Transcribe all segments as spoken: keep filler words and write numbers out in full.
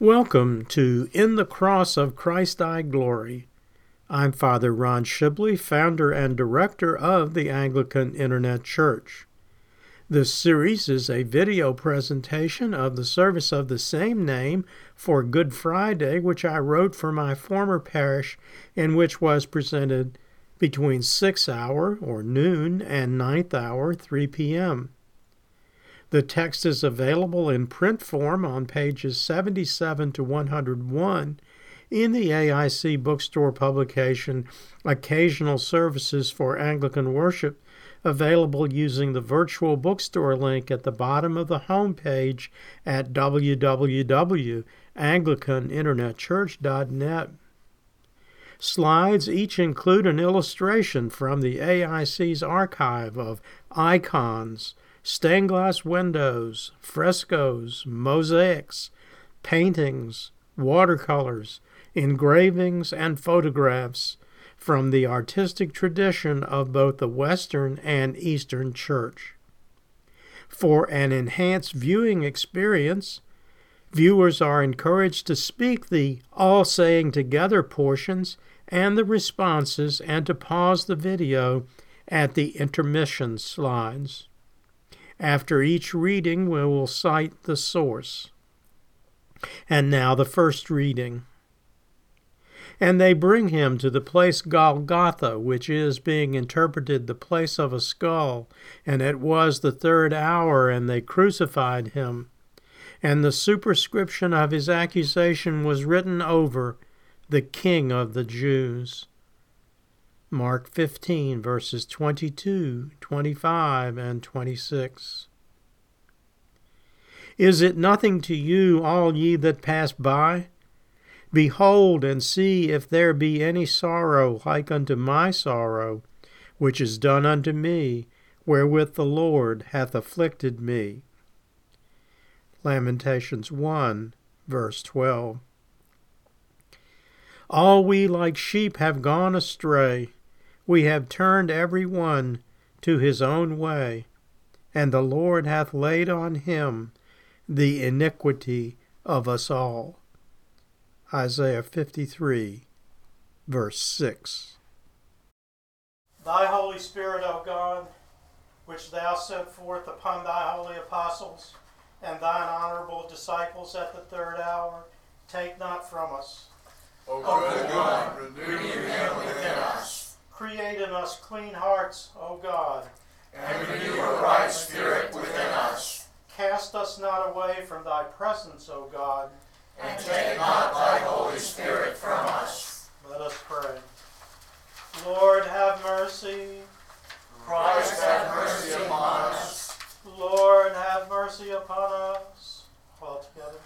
Welcome to In the Cross of Christ Thy Glory. I'm Father Ron Shibley, founder and director of the Anglican Internet Church. This series is a video presentation of the service of the same name for Good Friday, which I wrote for my former parish and which was presented between sixth hour, or noon, and ninth hour, three p.m. The text is available in print form on pages seventy-seven to one hundred one in the A I C bookstore publication Occasional Services for Anglican Worship, available using the virtual bookstore link at the bottom of the homepage at w w w dot anglican internet church dot net. Slides each include an illustration from the A I C's archive of icons, stained glass windows, frescoes, mosaics, paintings, watercolors, engravings, and photographs from the artistic tradition of both the Western and Eastern Church. For an enhanced viewing experience, viewers are encouraged to speak the all saying together portions and the responses and to pause the video at the intermission slides. After each reading, we will cite the source. And now the first reading. And they bring him to the place Golgotha, which is being interpreted the place of a skull. And it was the third hour, and they crucified him. And the superscription of his accusation was written over, the King of the Jews. Mark fifteen, verses twenty-two, twenty-five, and twenty-six. Is it nothing to you, all ye that pass by? Behold, and see if there be any sorrow like unto my sorrow, which is done unto me, wherewith the Lord hath afflicted me. Lamentations one, verse twelve. All we like sheep have gone astray. We have turned every one to his own way, and the Lord hath laid on him the iniquity of us all. Isaiah fifty-three, verse six. Thy Holy Spirit, O God, which thou sent forth upon thy holy apostles and thine honorable disciples at the third hour, take not from us. O good God, renew him within us. Create in us clean hearts, O God, and renew a right spirit within us. Cast us not away from thy presence, O God, and take not thy Holy Spirit from us. Let us pray. Lord, have mercy. Christ, have mercy upon us. Lord, have mercy upon us. All together.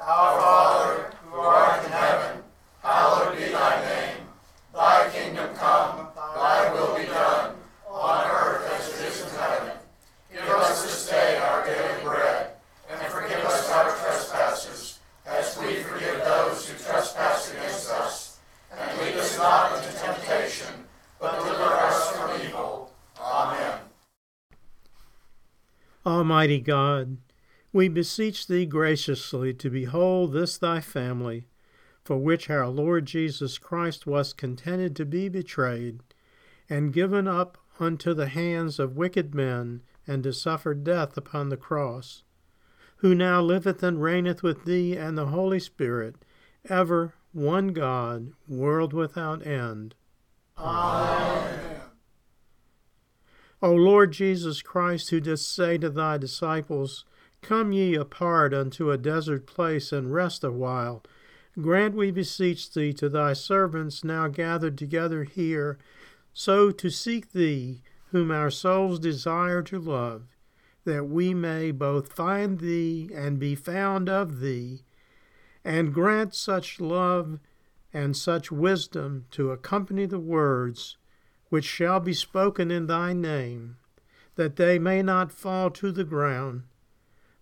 Our Father, who art in heaven, hallowed be thy name. Thy kingdom come, thy will be done, on earth as it is in heaven. Give us this day our daily bread, and forgive us our trespasses, as we forgive those who trespass against us. And lead us not into temptation, but deliver us from evil. Amen. Almighty God, we beseech thee graciously to behold this thy family, for which our Lord Jesus Christ was contented to be betrayed, and given up unto the hands of wicked men, and to suffer death upon the cross, who now liveth and reigneth with thee and the Holy Spirit, ever one God, world without end. Amen. O Lord Jesus Christ, who didst say to thy disciples, Come ye apart unto a desert place, and rest a while, grant, we beseech thee, to thy servants now gathered together here, so to seek thee, whom our souls desire to love, that we may both find thee and be found of thee, and grant such love and such wisdom to accompany the words which shall be spoken in thy name, that they may not fall to the ground,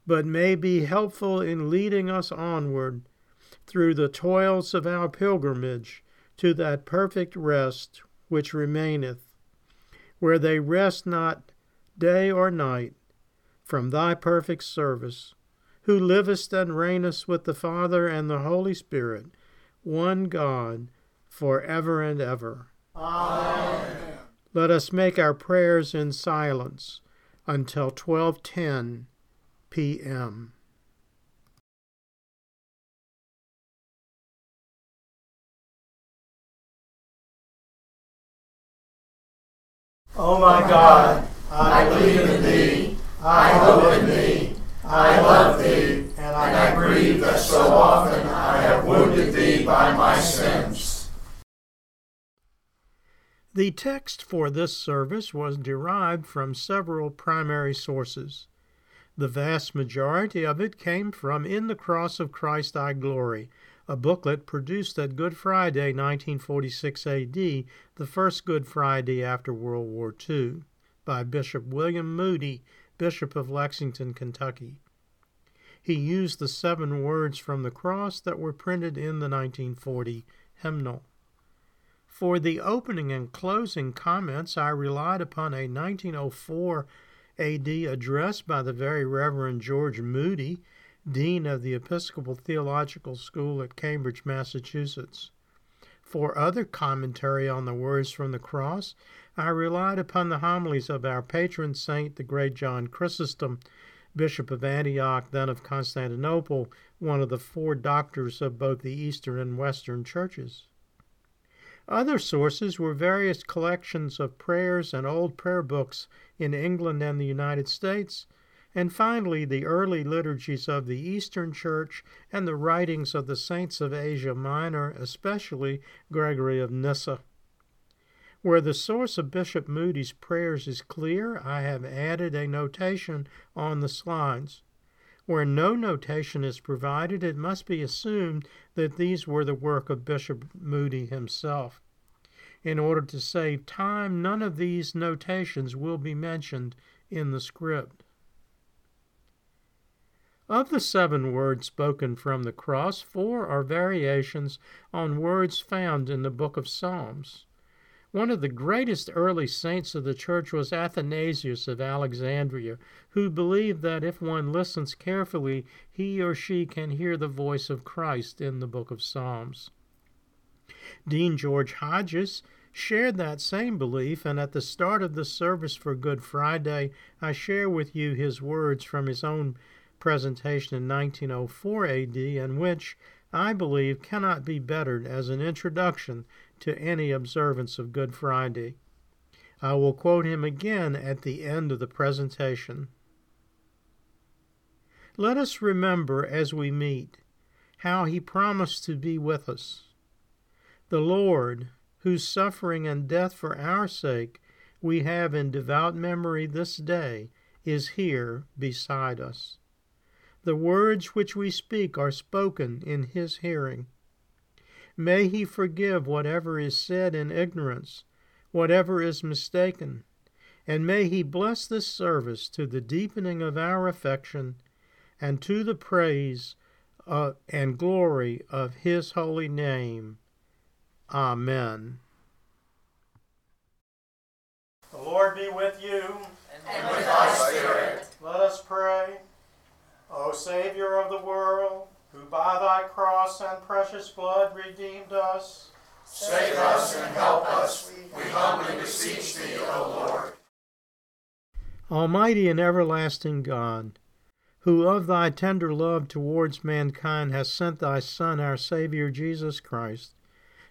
but may be helpful in leading us onward through the toils of our pilgrimage to that perfect rest which remaineth, where they rest not day or night from thy perfect service, who livest and reignest with the Father and the Holy Spirit, one God, forever and ever. Amen. Let us make our prayers in silence until twelve ten p.m. O my God, I believe in thee, I hope in thee, I love thee, and I grieve that so often I have wounded thee by my sins. The text for this service was derived from several primary sources. The vast majority of it came from In the Cross of Christ I Glory, a booklet produced at Good Friday, nineteen forty-six A D, the first Good Friday after World War Two, by Bishop William Moody, Bishop of Lexington, Kentucky. He used the seven words from the cross that were printed in the nineteen forty hymnal. For the opening and closing comments, I relied upon a nineteen oh four A D address by the Very Reverend George Moody, Dean of the Episcopal Theological School at Cambridge, Massachusetts. For other commentary on the words from the cross, I relied upon the homilies of our patron saint, the great John Chrysostom, Bishop of Antioch, then of Constantinople, one of the four doctors of both the Eastern and Western churches. Other sources were various collections of prayers and old prayer books in England and the United States, and finally, the early liturgies of the Eastern Church and the writings of the saints of Asia Minor, especially Gregory of Nyssa. Where the source of Bishop Moody's prayers is clear, I have added a notation on the slides. Where no notation is provided, it must be assumed that these were the work of Bishop Moody himself. In order to save time, none of these notations will be mentioned in the script. Of the seven words spoken from the cross, four are variations on words found in the book of Psalms. One of the greatest early saints of the church was Athanasius of Alexandria, who believed that if one listens carefully, he or she can hear the voice of Christ in the book of Psalms. Dean George Hodges shared that same belief, and at the start of the service for Good Friday, I share with you his words from his own presentation in nineteen oh four A D, and which, I believe, cannot be bettered as an introduction to any observance of Good Friday. I will quote him again at the end of the presentation. Let us remember as we meet how he promised to be with us. The Lord, whose suffering and death for our sake we have in devout memory this day, is here beside us. The words which we speak are spoken in his hearing. May he forgive whatever is said in ignorance, whatever is mistaken, and may he bless this service to the deepening of our affection and to the praise uh, and glory of his holy name. Amen. The Lord be with you and with thy spirit. Let us pray. O Savior of the world, who by thy cross and precious blood redeemed us, save us and help us, we humbly beseech thee, O Lord. Almighty and everlasting God, who of thy tender love towards mankind hast sent thy Son, our Savior Jesus Christ,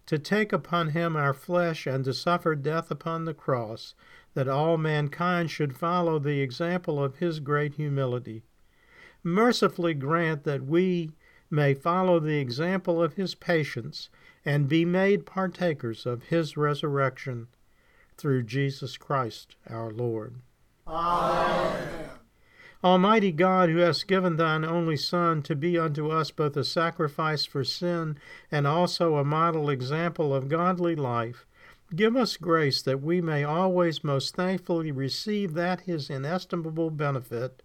to take upon him our flesh and to suffer death upon the cross, that all mankind should follow the example of his great humility, mercifully grant that we may follow the example of his patience and be made partakers of his resurrection through Jesus Christ our Lord. Amen. Almighty God, who hast given thine only Son to be unto us both a sacrifice for sin and also a model example of godly life, give us grace that we may always most thankfully receive that his inestimable benefit,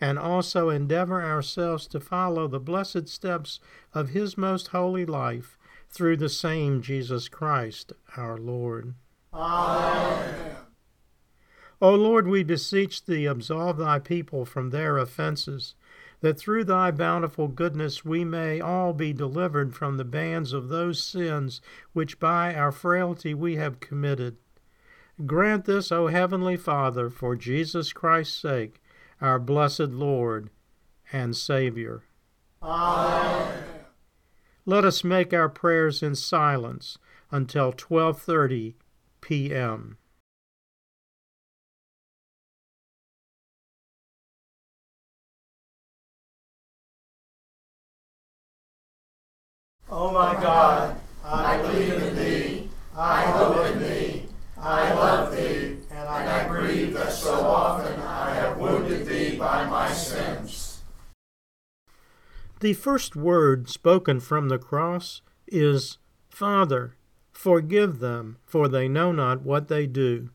and also endeavor ourselves to follow the blessed steps of his most holy life through the same Jesus Christ, our Lord. Amen. O Lord, we beseech thee, absolve thy people from their offenses, that through thy bountiful goodness we may all be delivered from the bands of those sins which by our frailty we have committed. Grant this, O Heavenly Father, for Jesus Christ's sake, our blessed Lord and Savior. Amen. Let us make our prayers in silence until twelve thirty p.m. O my God, I believe in thee, I hope in thee, I love thee, and I grieve that so often I have wounded thee by my sins. The first word spoken from the cross is, Father, forgive them, for they know not what they do.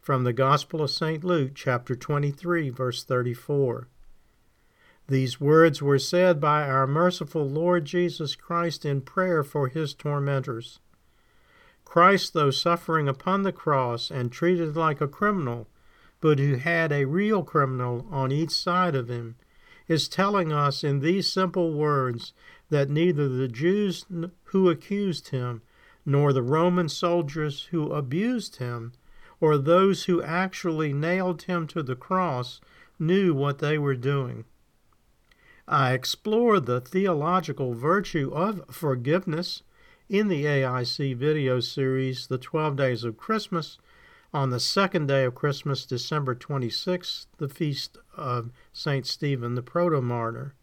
From the Gospel of Saint Luke, chapter twenty-three, verse thirty-four. These words were said by our merciful Lord Jesus Christ in prayer for his tormentors. Christ, though suffering upon the cross and treated like a criminal, but who had a real criminal on each side of him, is telling us in these simple words that neither the Jews who accused him, nor the Roman soldiers who abused him, or those who actually nailed him to the cross, knew what they were doing. I explored the theological virtue of forgiveness in the A I C video series, The twelve Days of Christmas, on the second day of Christmas, December twenty-sixth, the feast of Saint Stephen the Proto-Martyr.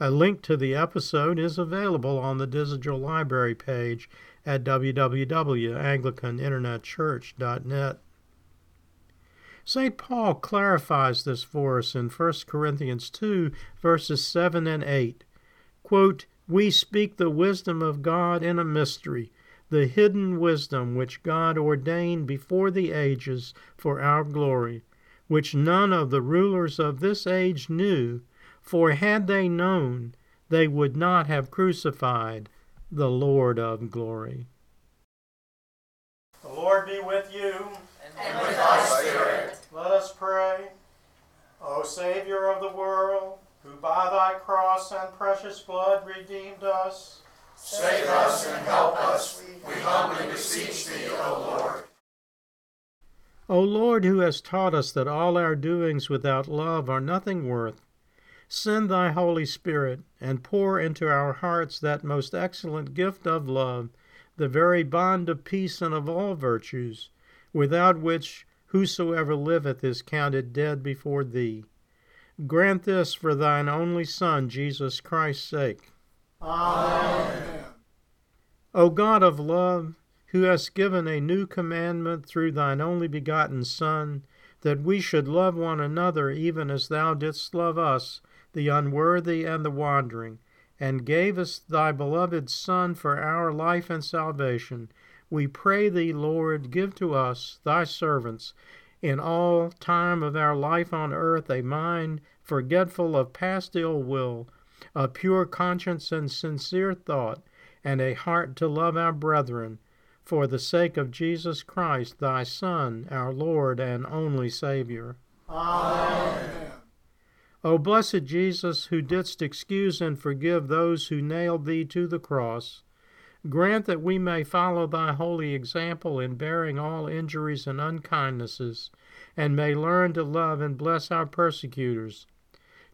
A link to the episode is available on the Digital Library page at w w w dot anglican internet church dot net. Saint Paul clarifies this for us in First Corinthians two, verses seven and eight. Quote, we speak the wisdom of God in a mystery, the hidden wisdom which God ordained before the ages for our glory, which none of the rulers of this age knew, for had they known, they would not have crucified the Lord of glory. The Lord be with you. And with thy spirit. Let us pray. O Savior of the world, who by thy cross and precious blood redeemed us, save us and help us, we humbly beseech thee, O Lord. O Lord, who hast taught us that all our doings without love are nothing worth, send thy Holy Spirit and pour into our hearts that most excellent gift of love, the very bond of peace and of all virtues, without which whosoever liveth is counted dead before thee. Grant this for thine only Son, Jesus Christ's sake. Amen. O God of love, who hast given a new commandment through thine only begotten Son, that we should love one another even as thou didst love us, the unworthy and the wandering, and gavest thy beloved Son for our life and salvation, we pray thee, Lord, give to us, thy servants, in all time of our life on earth, a mind forgetful of past ill will, a pure conscience and sincere thought, and a heart to love our brethren, for the sake of Jesus Christ, thy Son, our Lord and only Savior. Amen. O blessed Jesus, who didst excuse and forgive those who nailed thee to the cross, grant that we may follow thy holy example in bearing all injuries and unkindnesses, and may learn to love and bless our persecutors,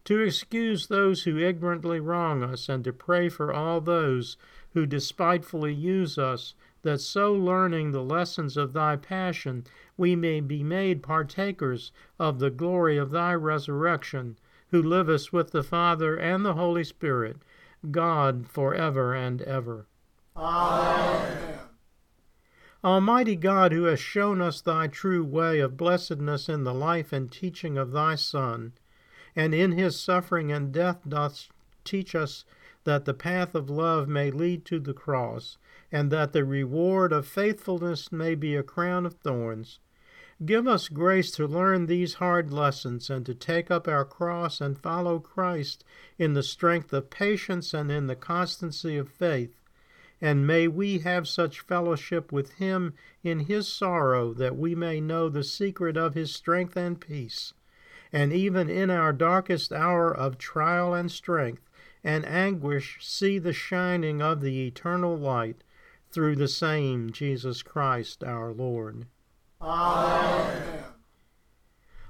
to excuse those who ignorantly wrong us, and to pray for all those who despitefully use us, that so learning the lessons of thy passion, we may be made partakers of the glory of thy resurrection, who livest with the Father and the Holy Spirit, God forever and ever. Amen. Almighty God, who hast shown us thy true way of blessedness in the life and teaching of thy Son, and in his suffering and death dost teach us that the path of love may lead to the cross, and that the reward of faithfulness may be a crown of thorns, give us grace to learn these hard lessons and to take up our cross and follow Christ in the strength of patience and in the constancy of faith. And may we have such fellowship with him in his sorrow that we may know the secret of his strength and peace, and even in our darkest hour of trial and strength and anguish see the shining of the eternal light through the same Jesus Christ our Lord. Amen.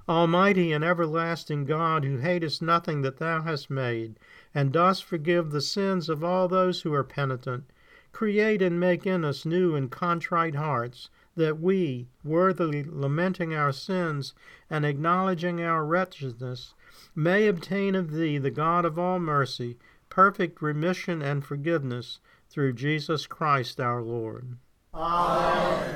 Almighty and everlasting God, who hatest nothing that thou hast made, and dost forgive the sins of all those who are penitent, create and make in us new and contrite hearts, that we, worthily lamenting our sins and acknowledging our wretchedness, may obtain of thee, the God of all mercy, perfect remission and forgiveness through Jesus Christ our Lord. Amen.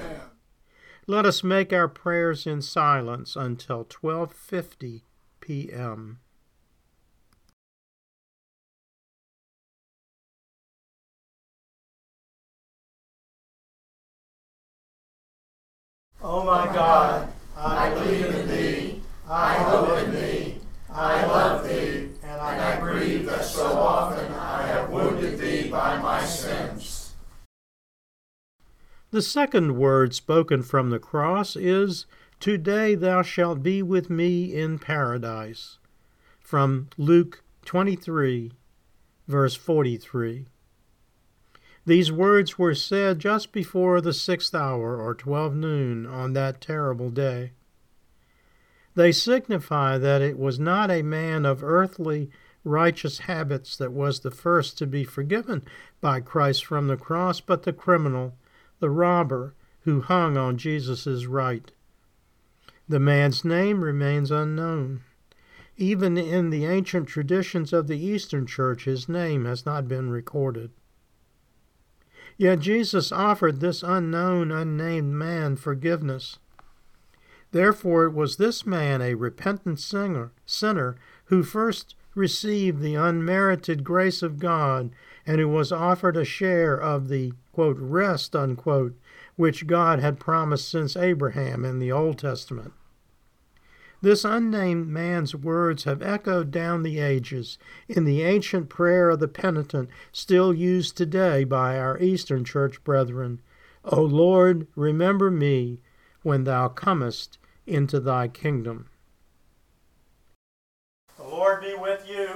Let us make our prayers in silence until twelve fifty p.m. O my God, I believe in thee, I hope in thee, I love thee, and I grieve that so often I have wounded thee by my sins. The second word spoken from the cross is, Today thou shalt be with me in paradise, from Luke twenty-three, verse forty-three. These words were said just before the sixth hour, or twelve noon, on that terrible day. They signify that it was not a man of earthly righteous habits that was the first to be forgiven by Christ from the cross, but the criminal, the robber, who hung on Jesus' right. The man's name remains unknown. Even in the ancient traditions of the Eastern Church, his name has not been recorded. Yet Jesus offered this unknown, unnamed man forgiveness. Therefore it was this man, a repentant sinner, sinner, who first received the unmerited grace of God and who was offered a share of the, quote, rest, unquote, which God had promised since Abraham in the Old Testament. This unnamed man's words have echoed down the ages in the ancient prayer of the penitent still used today by our Eastern Church brethren. O Lord, remember me when thou comest into thy kingdom. The Lord be with you.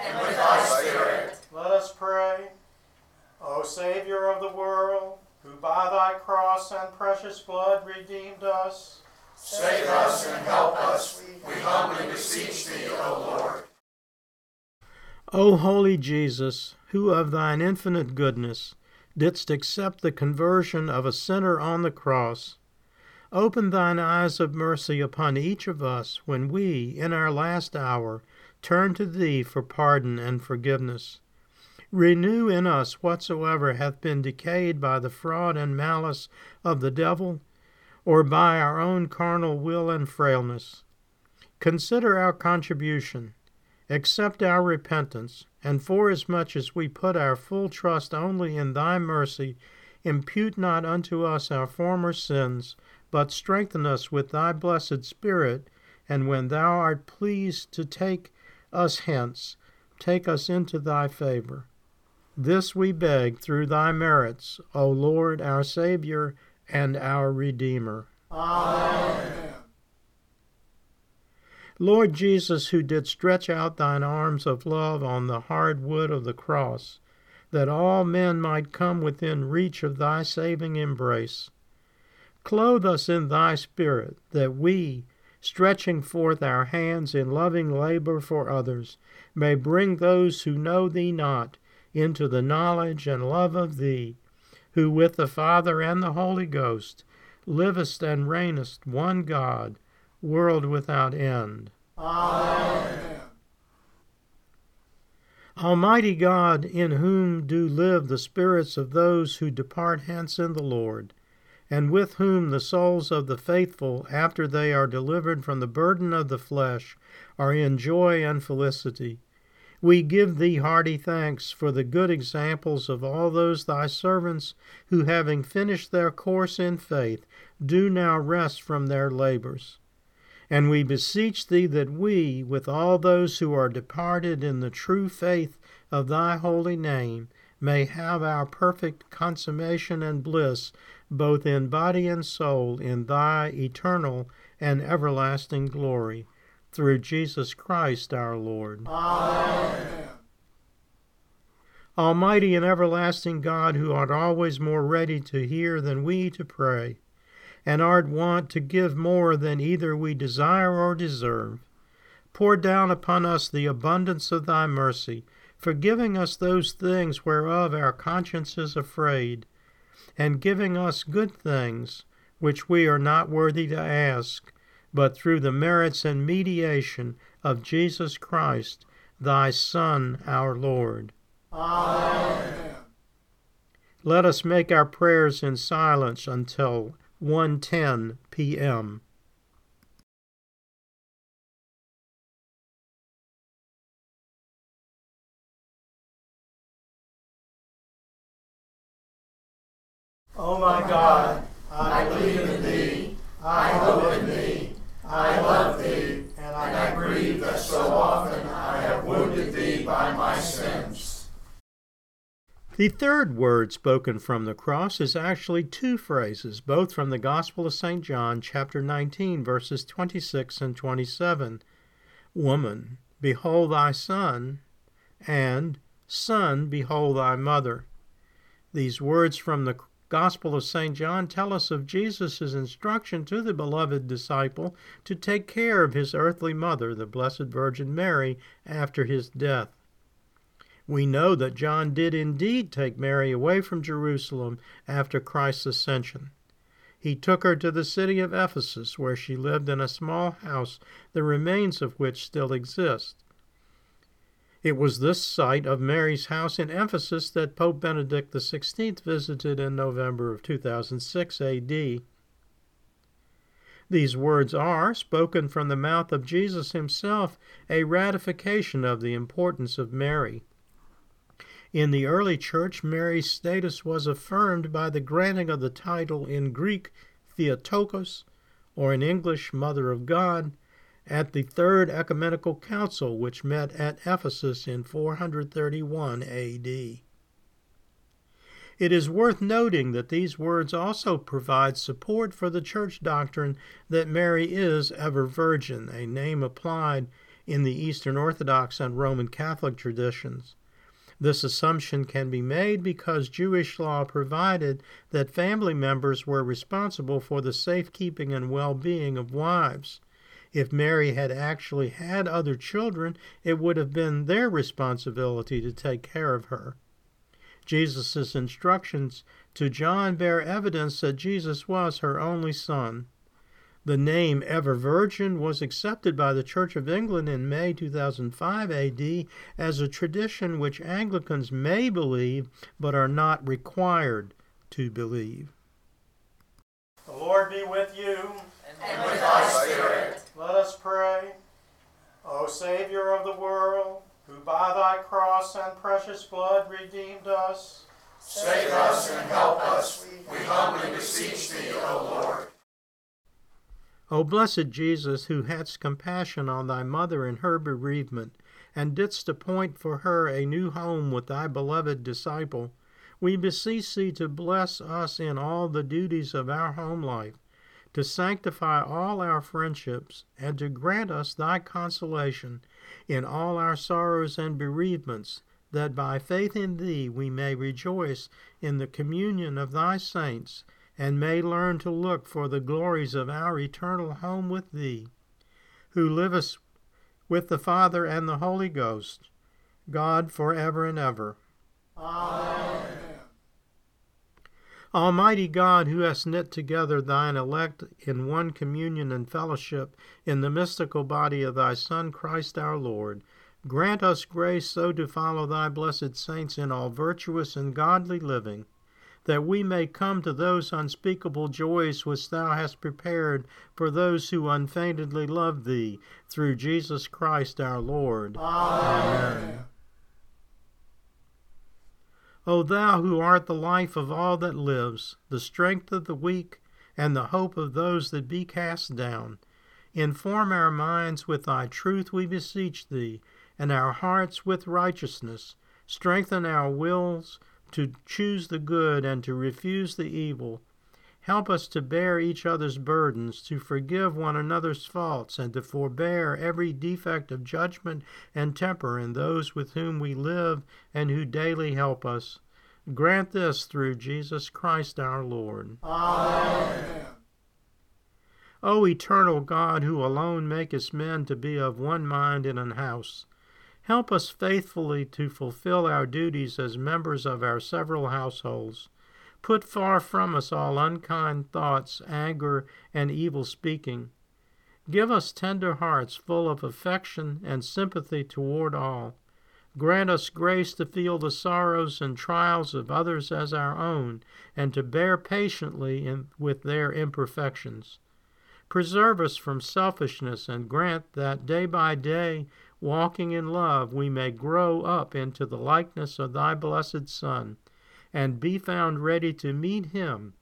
And with thy spirit. Let us pray. O Savior of the world, who by thy cross and precious blood redeemed us, save us and help us, we humbly beseech thee, O Lord. O holy Jesus, who of thine infinite goodness didst accept the conversion of a sinner on the cross, open thine eyes of mercy upon each of us when we, in our last hour, turn to thee for pardon and forgiveness. Renew in us whatsoever hath been decayed by the fraud and malice of the devil, or by our own carnal will and frailness. Consider our contribution, accept our repentance, and forasmuch as we put our full trust only in thy mercy, impute not unto us our former sins, but strengthen us with thy blessed Spirit, and when thou art pleased to take us hence, take us into thy favor. This we beg through thy merits, O Lord, our Savior, and our Redeemer. Amen. Lord Jesus, who did stretch out thine arms of love on the hard wood of the cross, that all men might come within reach of thy saving embrace, clothe us in thy Spirit, that we, stretching forth our hands in loving labor for others, may bring those who know thee not into the knowledge and love of thee, who with the Father and the Holy Ghost livest and reignest one God, world without end. Amen. Almighty God, in whom do live the spirits of those who depart hence in the Lord, and with whom the souls of the faithful, after they are delivered from the burden of the flesh, are in joy and felicity, we give thee hearty thanks for the good examples of all those thy servants who, having finished their course in faith, do now rest from their labors. And we beseech thee that we, with all those who are departed in the true faith of thy holy name, may have our perfect consummation and bliss, both in body and soul, in thy eternal and everlasting glory. through Jesus Christ our Lord. Amen. Almighty and everlasting God, who art always more ready to hear than we to pray, and art wont to give more than either we desire or deserve, pour down upon us the abundance of thy mercy, forgiving us those things whereof our conscience is afraid, and giving us good things which we are not worthy to ask, but through the merits and mediation of Jesus Christ, thy Son, our Lord. Amen. Let us make our prayers in silence until one ten p.m. O my God, I believe in thee, I hope in thee, I love thee, and I grieve that so often I have wounded thee by my sins. The third word spoken from the cross is actually two phrases, both from the Gospel of Saint John, chapter nineteen, verses twenty-six and twenty-seven. Woman, behold thy son, and son, behold thy mother. These words from the Gospel of Saint John tell us of Jesus' instruction to the beloved disciple to take care of his earthly mother, the Blessed Virgin Mary, after his death. We know that John did indeed take Mary away from Jerusalem after Christ's ascension. He took her to the city of Ephesus, where she lived in a small house, the remains of which still exist. It was this site of Mary's house in Ephesus that Pope Benedict the sixteenth visited in November of two thousand six A D. These words are, spoken from the mouth of Jesus himself, a ratification of the importance of Mary. In the early church, Mary's status was affirmed by the granting of the title in Greek Theotokos, or in English Mother of God, at the Third Ecumenical Council, which met at Ephesus in four thirty-one A D. It is worth noting that these words also provide support for the church doctrine that Mary is ever virgin, a name applied in the Eastern Orthodox and Roman Catholic traditions. This assumption can be made because Jewish law provided that family members were responsible for the safekeeping and well-being of wives. If Mary had actually had other children, it would have been their responsibility to take care of her. Jesus' instructions to John bear evidence that Jesus was her only son. The name Ever Virgin was accepted by the Church of England in May two thousand five A D as a tradition which Anglicans may believe but are not required to believe. The Lord be with you and with thy spirit. Let us pray. O Savior of the world, who by thy cross and precious blood redeemed us, save us and help us, we humbly beseech thee, O Lord. O blessed Jesus, who hadst compassion on thy mother in her bereavement, and didst appoint for her a new home with thy beloved disciple, we beseech thee to bless us in all the duties of our home life, to sanctify all our friendships, and to grant us thy consolation in all our sorrows and bereavements, that by faith in thee we may rejoice in the communion of thy saints, and may learn to look for the glories of our eternal home with thee, who livest with the Father and the Holy Ghost, God forever and ever. Amen. Almighty God, who hast knit together thine elect in one communion and fellowship in the mystical body of thy Son Christ our Lord, grant us grace so to follow thy blessed saints in all virtuous and godly living, that we may come to those unspeakable joys which thou hast prepared for those who unfeignedly love thee, through Jesus Christ our Lord. Amen. O thou who art the life of all that lives, the strength of the weak, and the hope of those that be cast down, inform our minds with thy truth, we beseech thee, and our hearts with righteousness. Strengthen our wills to choose the good and to refuse the evil, Help us to bear each other's burdens, to forgive one another's faults, and to forbear every defect of judgment and temper in those with whom we live and who daily help us. Grant this through Jesus Christ our Lord. Amen. O eternal God, who alone makest men to be of one mind in an house, help us faithfully to fulfill our duties as members of our several households. Put far from us all unkind thoughts, anger, and evil speaking. Give us tender hearts full of affection and sympathy toward all. Grant us grace to feel the sorrows and trials of others as our own, and to bear patiently in, with their imperfections. Preserve us from selfishness, and grant that day by day, walking in love, we may grow up into the likeness of thy blessed Son, and be found ready to meet him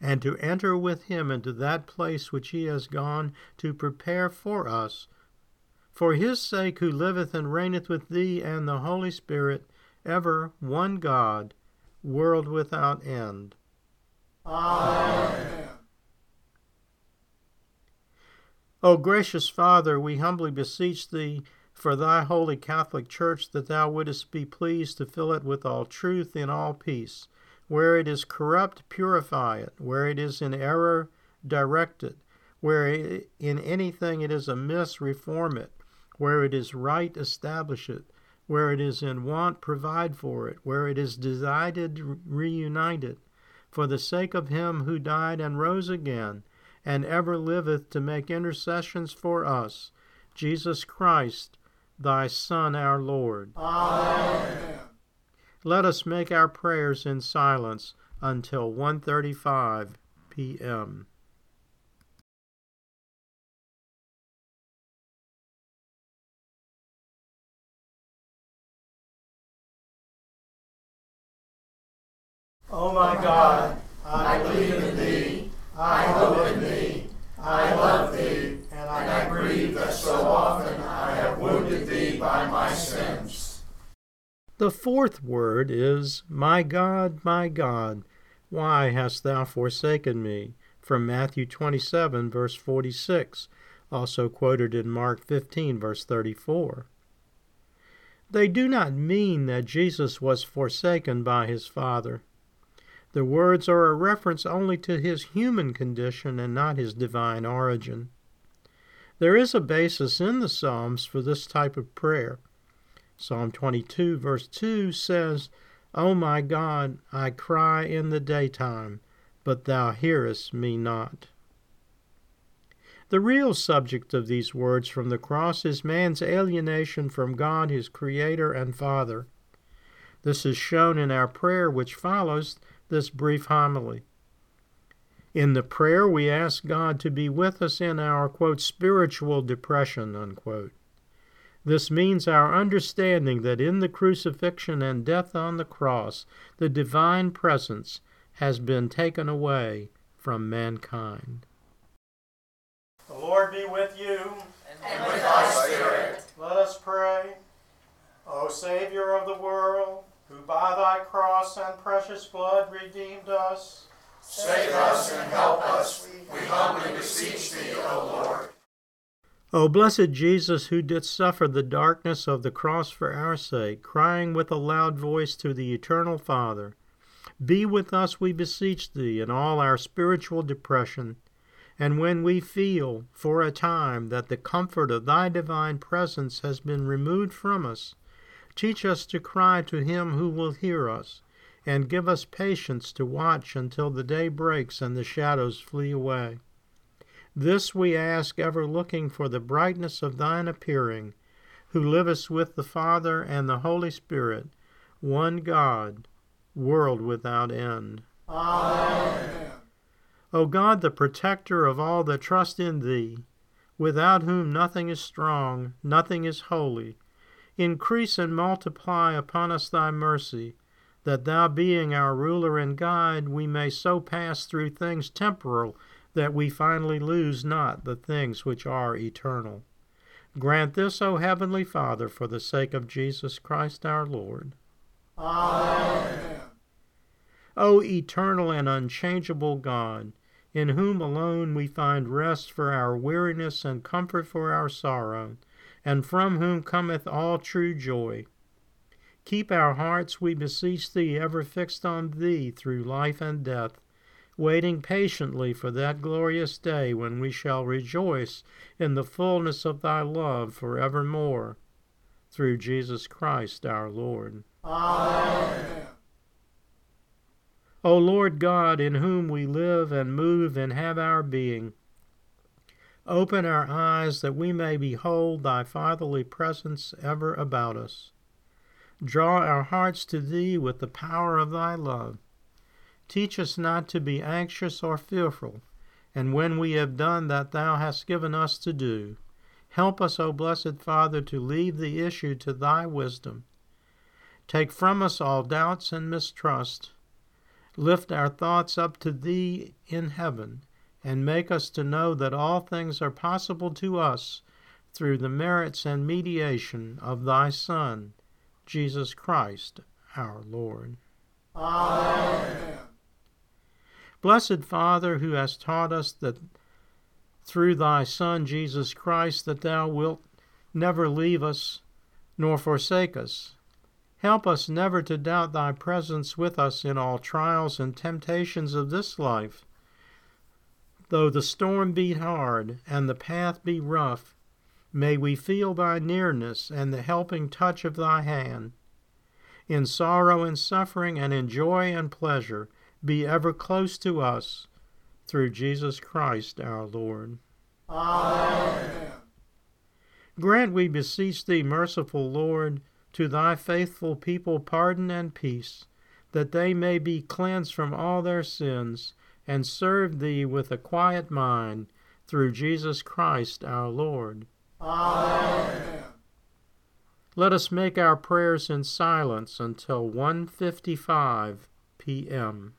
and to enter with him into that place which he has gone to prepare for us. For his sake, who liveth and reigneth with thee and the Holy Spirit, ever one God, world without end. Amen. O gracious Father, we humbly beseech thee for thy holy Catholic Church, that thou wouldest be pleased to fill it with all truth in all peace. Where it is corrupt, purify it. Where it is in error, direct it. Where it, in anything it is amiss, reform it. Where it is right, establish it. Where it is in want, provide for it. Where it is divided, reunite it. For the sake of him who died and rose again, and ever liveth to make intercessions for us, Jesus Christ, thy Son, our Lord. Amen. Let us make our prayers in silence until one thirty-five p.m. O my God, I believe in thee, I hope in thee, I love thee, and I grieve that so often I have wounded thee by my sins. The fourth word is, My God, my God, why hast thou forsaken me? From Matthew twenty-seven, verse forty-six, also quoted in Mark fifteen, verse thirty-four. They do not mean that Jesus was forsaken by his Father. The words are a reference only to his human condition and not his divine origin. There is a basis in the Psalms for this type of prayer. Psalm twenty-two, verse two says, O my God, I cry in the daytime, but thou hearest me not. The real subject of these words from the cross is man's alienation from God, his Creator and Father. This is shown in our prayer which follows this brief homily. In the prayer, we ask God to be with us in our, quote, spiritual depression, unquote. This means our understanding that in the crucifixion and death on the cross, the divine presence has been taken away from mankind. The Lord be with you and with thy spirit. Let us pray. O Savior of the world, who by thy cross and precious blood redeemed us, save us and help us, we humbly beseech thee, O Lord. O blessed Jesus, who didst suffer the darkness of the cross for our sake, crying with a loud voice to the eternal Father, be with us, we beseech thee, in all our spiritual depression, and when we feel, for a time, that the comfort of thy divine presence has been removed from us, teach us to cry to him who will hear us, and give us patience to watch until the day breaks and the shadows flee away. This we ask, ever looking for the brightness of thine appearing, who livest with the Father and the Holy Spirit, one God, world without end. Amen. O God, the protector of all that trust in thee, without whom nothing is strong, nothing is holy, increase and multiply upon us thy mercy, that thou being our ruler and guide, we may so pass through things temporal that we finally lose not the things which are eternal. Grant this, O heavenly Father, for the sake of Jesus Christ our Lord. Amen. O eternal and unchangeable God, in whom alone we find rest for our weariness and comfort for our sorrow, and from whom cometh all true joy. Keep our hearts, we beseech thee, ever fixed on thee through life and death, waiting patiently for that glorious day when we shall rejoice in the fullness of thy love forevermore. Through Jesus Christ our Lord. Amen. O Lord God, in whom we live and move and have our being, open our eyes that we may behold thy fatherly presence ever about us. Draw our hearts to thee with the power of thy love. Teach us not to be anxious or fearful, and when we have done that thou hast given us to do, help us, O blessed Father, to leave the issue to thy wisdom. Take from us all doubts and mistrust. Lift our thoughts up to thee in heaven, and make us to know that all things are possible to us through the merits and mediation of thy Son, Jesus Christ, our Lord. Amen. Blessed Father, who hast taught us that through thy Son, Jesus Christ, that thou wilt never leave us nor forsake us, help us never to doubt thy presence with us in all trials and temptations of this life. Though the storm be hard and the path be rough, may we feel thy nearness and the helping touch of thy hand. In sorrow and suffering and in joy and pleasure, be ever close to us, through Jesus Christ our Lord. Amen. Grant, we beseech thee, merciful Lord, to thy faithful people pardon and peace, that they may be cleansed from all their sins, and serve thee with a quiet mind, through Jesus Christ our Lord. Amen. Let us make our prayers in silence until one fifty-five p.m.